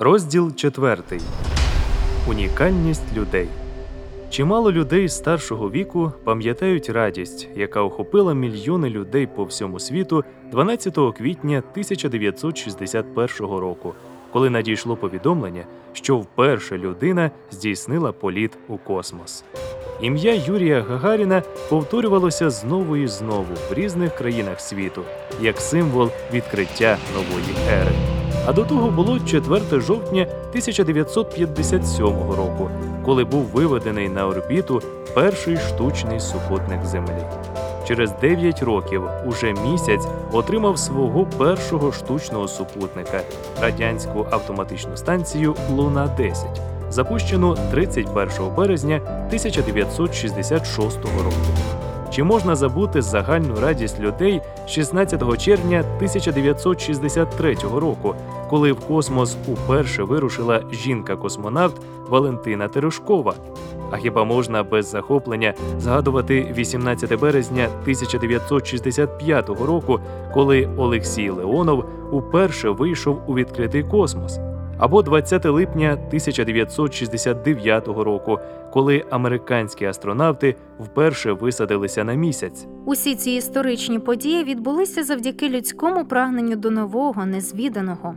Розділ 4. Унікальність людей. Чимало людей старшого віку пам'ятають радість, яка охопила мільйони людей по всьому світу 12 квітня 1961 року, коли надійшло повідомлення, що вперше людина здійснила політ у космос. Ім'я Юрія Гагаріна повторювалося знову і знову в різних країнах світу, як символ відкриття нової ери. А до того було 4 жовтня 1957 року, коли був виведений на орбіту перший штучний супутник Землі. Через 9 років уже місяць отримав свого першого штучного супутника – радянську автоматичну станцію «Луна-10», запущену 31 березня 1966 року. Чи можна забути загальну радість людей 16 червня 1963 року, коли в космос уперше вирушила жінка-космонавт Валентина Терешкова? А хіба можна без захоплення згадувати 18 березня 1965 року, коли Олексій Леонов уперше вийшов у відкритий космос? Або 20 липня 1969 року, коли американські астронавти вперше висадилися на місяць. Усі ці історичні події відбулися завдяки людському прагненню до нового, незвіданого.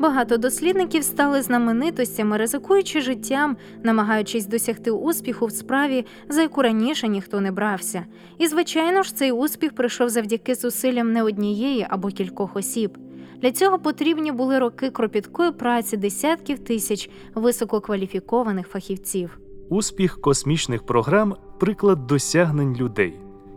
Багато дослідників стали знаменитостями, ризикуючи життям, намагаючись досягти успіху в справі, за яку раніше ніхто не брався. І, звичайно ж, цей успіх прийшов завдяки зусиллям не однієї або кількох осіб. Для цього потрібні були роки кропіткої праці десятків тисяч висококваліфікованих фахівців. Успіх космічних програм – приклад досягнень людей.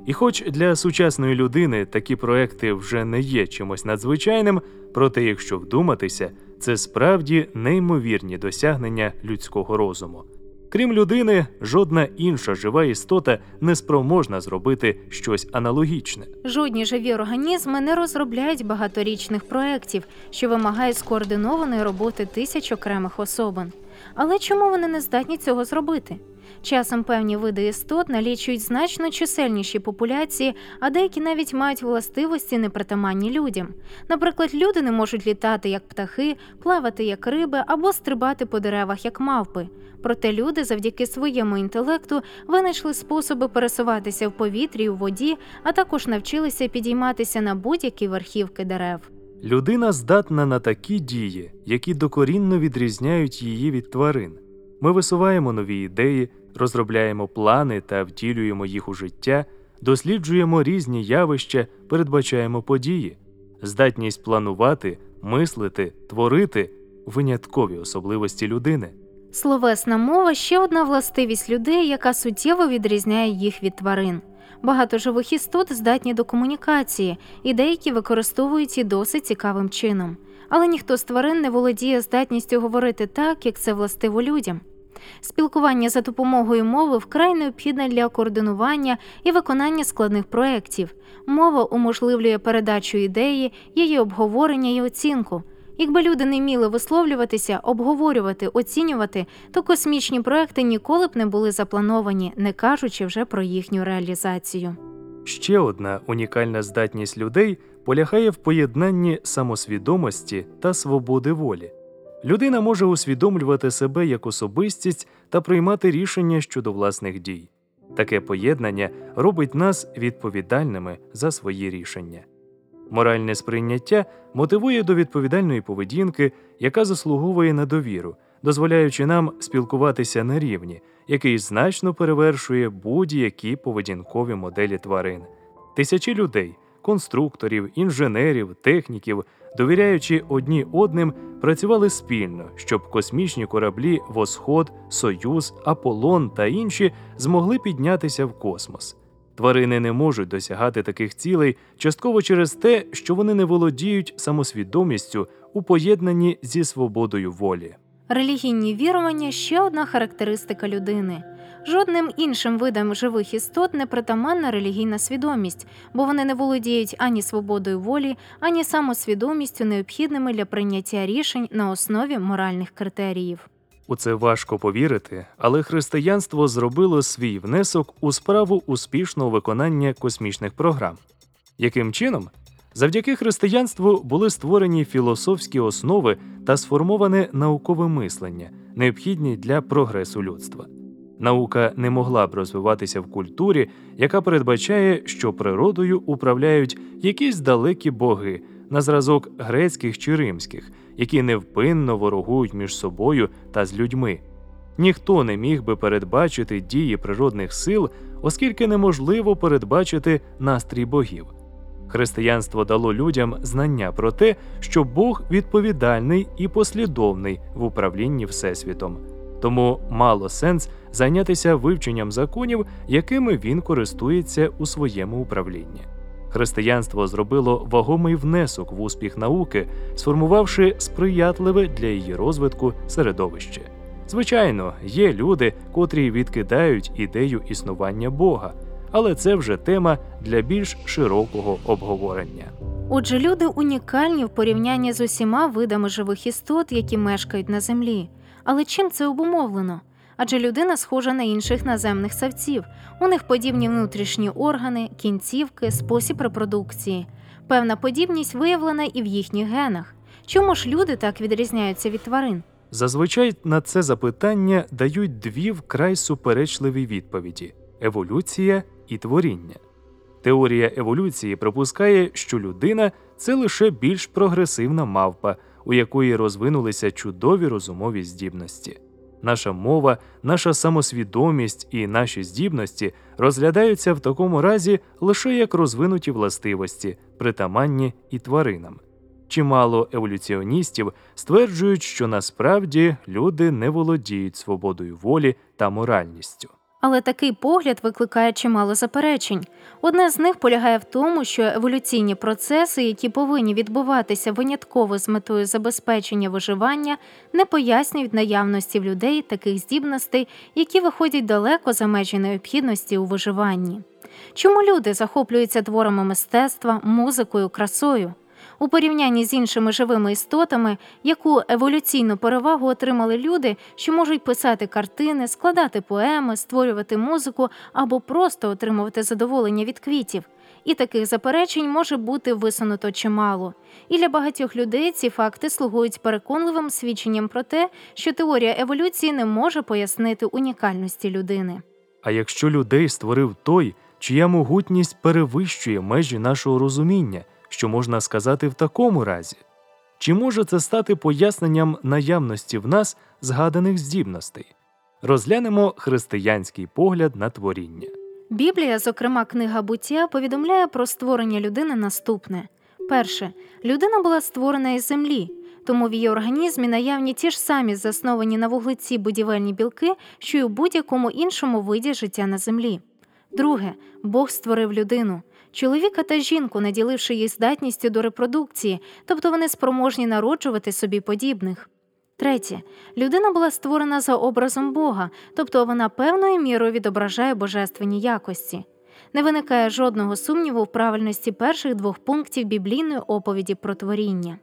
І хоч для сучасної людини такі проекти вже не є чимось надзвичайним, проте якщо вдуматися, це справді неймовірні досягнення людського розуму. Крім людини, жодна інша жива істота не спроможна зробити щось аналогічне. Жодні живі організми не розробляють багаторічних проєктів, що вимагають скоординованої роботи тисяч окремих особин. Але чому вони не здатні цього зробити? Часом певні види істот налічують значно чисельніші популяції, а деякі навіть мають властивості, непритаманні людям. Наприклад, люди не можуть літати, як птахи, плавати, як риби або стрибати по деревах, як мавпи. Проте люди завдяки своєму інтелекту винайшли способи пересуватися в повітрі і в воді, а також навчилися підійматися на будь-які верхівки дерев. Людина здатна на такі дії, які докорінно відрізняють її від тварин. Ми висуваємо нові ідеї, розробляємо плани та втілюємо їх у життя, досліджуємо різні явища, передбачаємо події. Здатність планувати, мислити, творити – виняткові особливості людини. Словесна мова – ще одна властивість людей, яка суттєво відрізняє їх від тварин. Багато живих істот здатні до комунікації, і деякі використовують її досить цікавим чином. Але ніхто з тварин не володіє здатністю говорити так, як це властиво людям. Спілкування за допомогою мови вкрай необхідне для координування і виконання складних проєктів. Мова уможливлює передачу ідеї, її обговорення і оцінку. Якби люди не вміли висловлюватися, обговорювати, оцінювати, то космічні проекти ніколи б не були заплановані, не кажучи вже про їхню реалізацію. Ще одна унікальна здатність людей полягає в поєднанні самосвідомості та свободи волі. Людина може усвідомлювати себе як особистість та приймати рішення щодо власних дій. Таке поєднання робить нас відповідальними за свої рішення. Моральне сприйняття мотивує до відповідальної поведінки, яка заслуговує на довіру, дозволяючи нам спілкуватися на рівні, який значно перевершує будь-які поведінкові моделі тварин. Тисячі людей, конструкторів, інженерів, техніків, довіряючи одні одним, працювали спільно, щоб космічні кораблі «Восход», «Союз», «Аполлон» та інші змогли піднятися в космос. Тварини не можуть досягати таких цілей частково через те, що вони не володіють самосвідомістю у поєднанні зі свободою волі. Релігійні вірування – ще одна характеристика людини. Жодним іншим видам живих істот не притаманна релігійна свідомість, бо вони не володіють ані свободою волі, ані самосвідомістю, необхідними для прийняття рішень на основі моральних критеріїв. У це важко повірити, але християнство зробило свій внесок у справу успішного виконання космічних програм. Яким чином? Завдяки християнству були створені філософські основи та сформоване наукове мислення, необхідні для прогресу людства. Наука не могла б розвиватися в культурі, яка передбачає, що природою управляють якісь далекі боги, на зразок грецьких чи римських, які невпинно ворогують між собою та з людьми. Ніхто не міг би передбачити дії природних сил, оскільки неможливо передбачити настрій богів. Християнство дало людям знання про те, що Бог відповідальний і послідовний в управлінні Всесвітом. Тому мало сенс зайнятися вивченням законів, якими він користується у своєму управлінні. Християнство зробило вагомий внесок в успіх науки, сформувавши сприятливе для її розвитку середовище. Звичайно, є люди, котрі відкидають ідею існування Бога, але це вже тема для більш широкого обговорення. Отже, люди унікальні в порівнянні з усіма видами живих істот, які мешкають на землі. Але чим це обумовлено? Адже людина схожа на інших наземних савців. У них подібні внутрішні органи, кінцівки, спосіб репродукції. Певна подібність виявлена і в їхніх генах. Чому ж люди так відрізняються від тварин? Зазвичай на це запитання дають дві вкрай суперечливі відповіді – еволюція і творіння. Теорія еволюції припускає, що людина – це лише більш прогресивна мавпа, у якої розвинулися чудові розумові здібності. Наша мова, наша самосвідомість і наші здібності розглядаються в такому разі лише як розвинуті властивості, притаманні і тваринам. Чимало еволюціоністів стверджують, що насправді люди не володіють свободою волі та моральністю. Але такий погляд викликає чимало заперечень. Одне з них полягає в тому, що еволюційні процеси, які повинні відбуватися винятково з метою забезпечення виживання, не пояснюють наявності в людей таких здібностей, які виходять далеко за межі необхідності у виживанні. Чому люди захоплюються творами мистецтва, музикою, красою? У порівнянні з іншими живими істотами, яку еволюційну перевагу отримали люди, що можуть писати картини, складати поеми, створювати музику або просто отримувати задоволення від квітів. І таких заперечень може бути висунуто чимало. І для багатьох людей ці факти слугують переконливим свідченням про те, що теорія еволюції не може пояснити унікальності людини. А якщо людей створив той, чия могутність перевищує межі нашого розуміння, що можна сказати в такому разі? Чи може це стати поясненням наявності в нас згаданих здібностей? Розглянемо християнський погляд на творіння. Біблія, зокрема книга «Буття», повідомляє про створення людини наступне. Перше. Людина була створена із землі, тому в її організмі наявні ті ж самі засновані на вуглеці будівельні білки, що й у будь-якому іншому виді життя на землі. Друге. Бог створив людину. Чоловіка та жінку, наділивши їх здатністю до репродукції, тобто вони спроможні народжувати собі подібних. Третє. Людина була створена за образом Бога, тобто вона певною мірою відображає божественні якості. Не виникає жодного сумніву в правильності перших двох пунктів біблійної оповіді про творіння.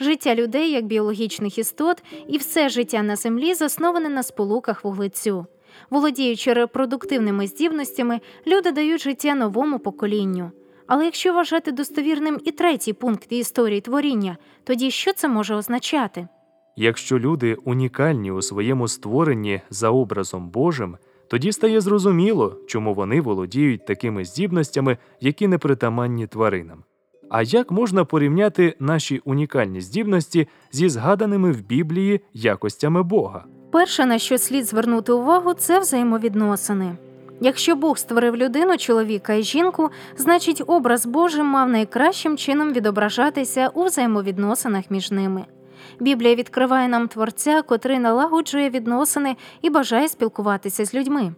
Життя людей як біологічних істот і все життя на землі засноване на сполуках вуглецю. Володіючи репродуктивними здібностями, люди дають життя новому поколінню. Але якщо вважати достовірним і третій пункт історії творіння, тоді що це може означати? Якщо люди унікальні у своєму створенні за образом Божим, тоді стає зрозуміло, чому вони володіють такими здібностями, які не притаманні тваринам. А як можна порівняти наші унікальні здібності зі згаданими в Біблії якостями Бога? Перше, на що слід звернути увагу, це взаємовідносини. Якщо Бог створив людину, чоловіка і жінку, значить образ Божий мав найкращим чином відображатися у взаємовідносинах між ними. Біблія відкриває нам Творця, котрий налагоджує відносини і бажає спілкуватися з людьми.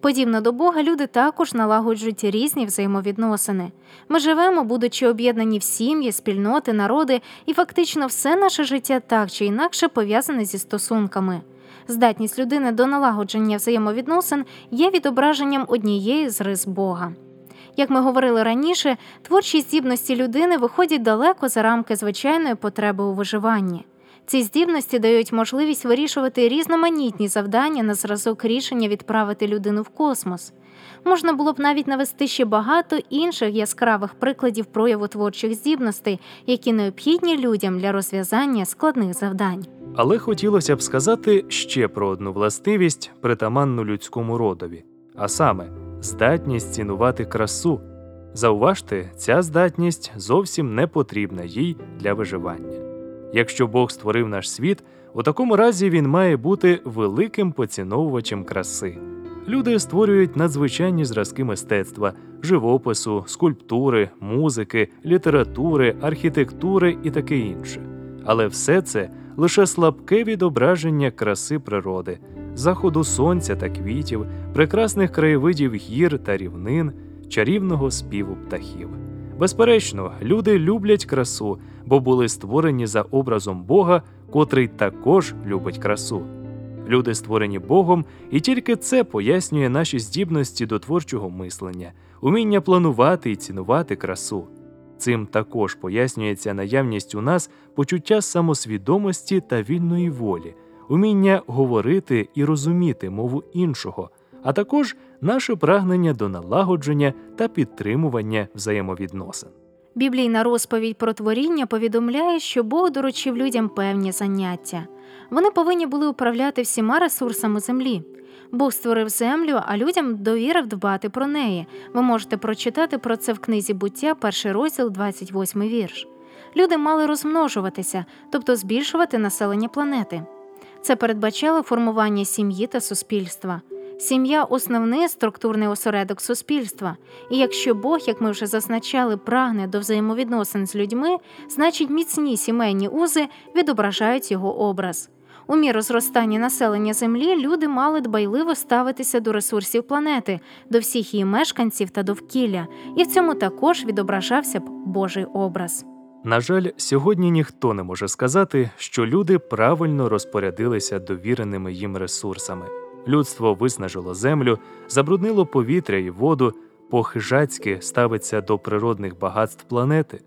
Подібно до Бога, люди також налагоджують різні взаємовідносини. Ми живемо, будучи об'єднані в сім'ї, спільноти, народи, і фактично все наше життя так чи інакше пов'язане зі стосунками. Здатність людини до налагодження взаємовідносин є відображенням однієї з рис Бога. Як ми говорили раніше, творчі здібності людини виходять далеко за рамки звичайної потреби у виживанні. Ці здібності дають можливість вирішувати різноманітні завдання на зразок рішення відправити людину в космос. Можна було б навіть навести ще багато інших яскравих прикладів прояву творчих здібностей, які необхідні людям для розв'язання складних завдань. Але хотілося б сказати ще про одну властивість, притаманну людському родові, а саме здатність цінувати красу. Зауважте, ця здатність зовсім не потрібна їй для виживання. Якщо Бог створив наш світ, у такому разі він має бути великим поціновувачем краси. Люди створюють надзвичайні зразки мистецтва – живопису, скульптури, музики, літератури, архітектури і таке інше. Але все це – лише слабке відображення краси природи, заходу сонця та квітів, прекрасних краєвидів гір та рівнин, чарівного співу птахів. Безперечно, люди люблять красу, бо були створені за образом Бога, котрий також любить красу. Люди створені Богом, і тільки це пояснює наші здібності до творчого мислення, уміння планувати і цінувати красу. Цим також пояснюється наявність у нас почуття самосвідомості та вільної волі, уміння говорити і розуміти мову іншого, а також наше прагнення до налагодження та підтримування взаємовідносин. Біблійна розповідь про творіння повідомляє, що Бог доручив людям певні заняття. Вони повинні були управляти всіма ресурсами землі. Бог створив землю, а людям довірив дбати про неї. Ви можете прочитати про це в книзі «Буття», 1 розділ, 28 вірш. Люди мали розмножуватися, тобто збільшувати населення планети. Це передбачало формування сім'ї та суспільства. Сім'я – основний структурний осередок суспільства. І якщо Бог, як ми вже зазначали, прагне до взаємовідносин з людьми, значить міцні сімейні узи відображають його образ. У міру зростання населення Землі люди мали дбайливо ставитися до ресурсів планети, до всіх її мешканців та довкілля, і в цьому також відображався б Божий образ. На жаль, сьогодні ніхто не може сказати, що люди правильно розпорядилися довіреними їм ресурсами. Людство виснажило землю, забруднило повітря і воду, по-хижацьки ставиться до природних багатств планети.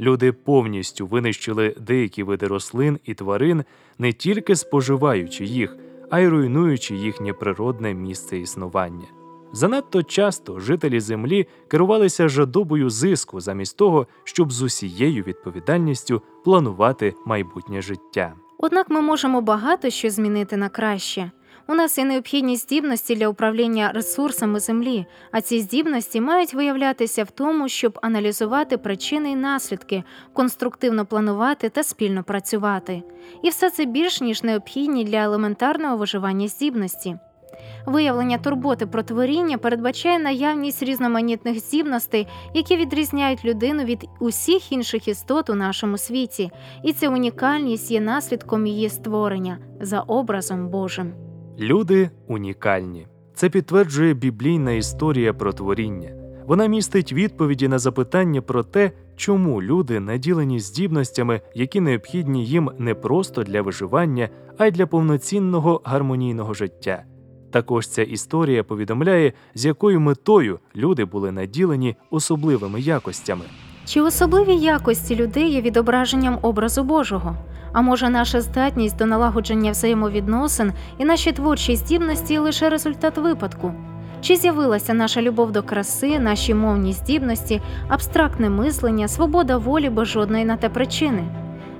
Люди повністю винищили деякі види рослин і тварин, не тільки споживаючи їх, а й руйнуючи їхнє природне місце існування. Занадто часто жителі Землі керувалися жадобою зиску замість того, щоб з усією відповідальністю планувати майбутнє життя. Однак ми можемо багато що змінити на краще. У нас є необхідні здібності для управління ресурсами Землі, а ці здібності мають виявлятися в тому, щоб аналізувати причини і наслідки, конструктивно планувати та спільно працювати. І все це більш ніж необхідні для елементарного виживання здібності. Виявлення турботи про творіння передбачає наявність різноманітних здібностей, які відрізняють людину від усіх інших істот у нашому світі. І ця унікальність є наслідком її створення за образом Божим. Люди унікальні. Це підтверджує біблійна історія про творіння. Вона містить відповіді на запитання про те, чому люди наділені здібностями, які необхідні їм не просто для виживання, а й для повноцінного гармонійного життя. Також ця історія повідомляє, з якою метою люди були наділені особливими якостями. Чи особливі якості людей є відображенням образу Божого? А може, наша здатність до налагодження взаємовідносин і наші творчі здібності – лише результат випадку? Чи з'явилася наша любов до краси, наші мовні здібності, абстрактне мислення, свобода волі без жодної на те причини?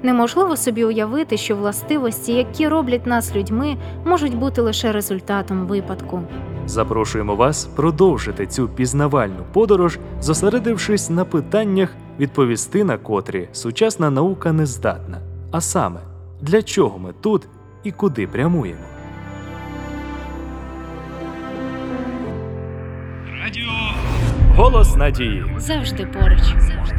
Неможливо собі уявити, що властивості, які роблять нас людьми, можуть бути лише результатом випадку. Запрошуємо вас продовжити цю пізнавальну подорож, зосередившись на питаннях, відповісти на котрі сучасна наука не здатна. А саме, для чого ми тут і куди прямуємо? Радіо. Голос надії. Завжди поруч.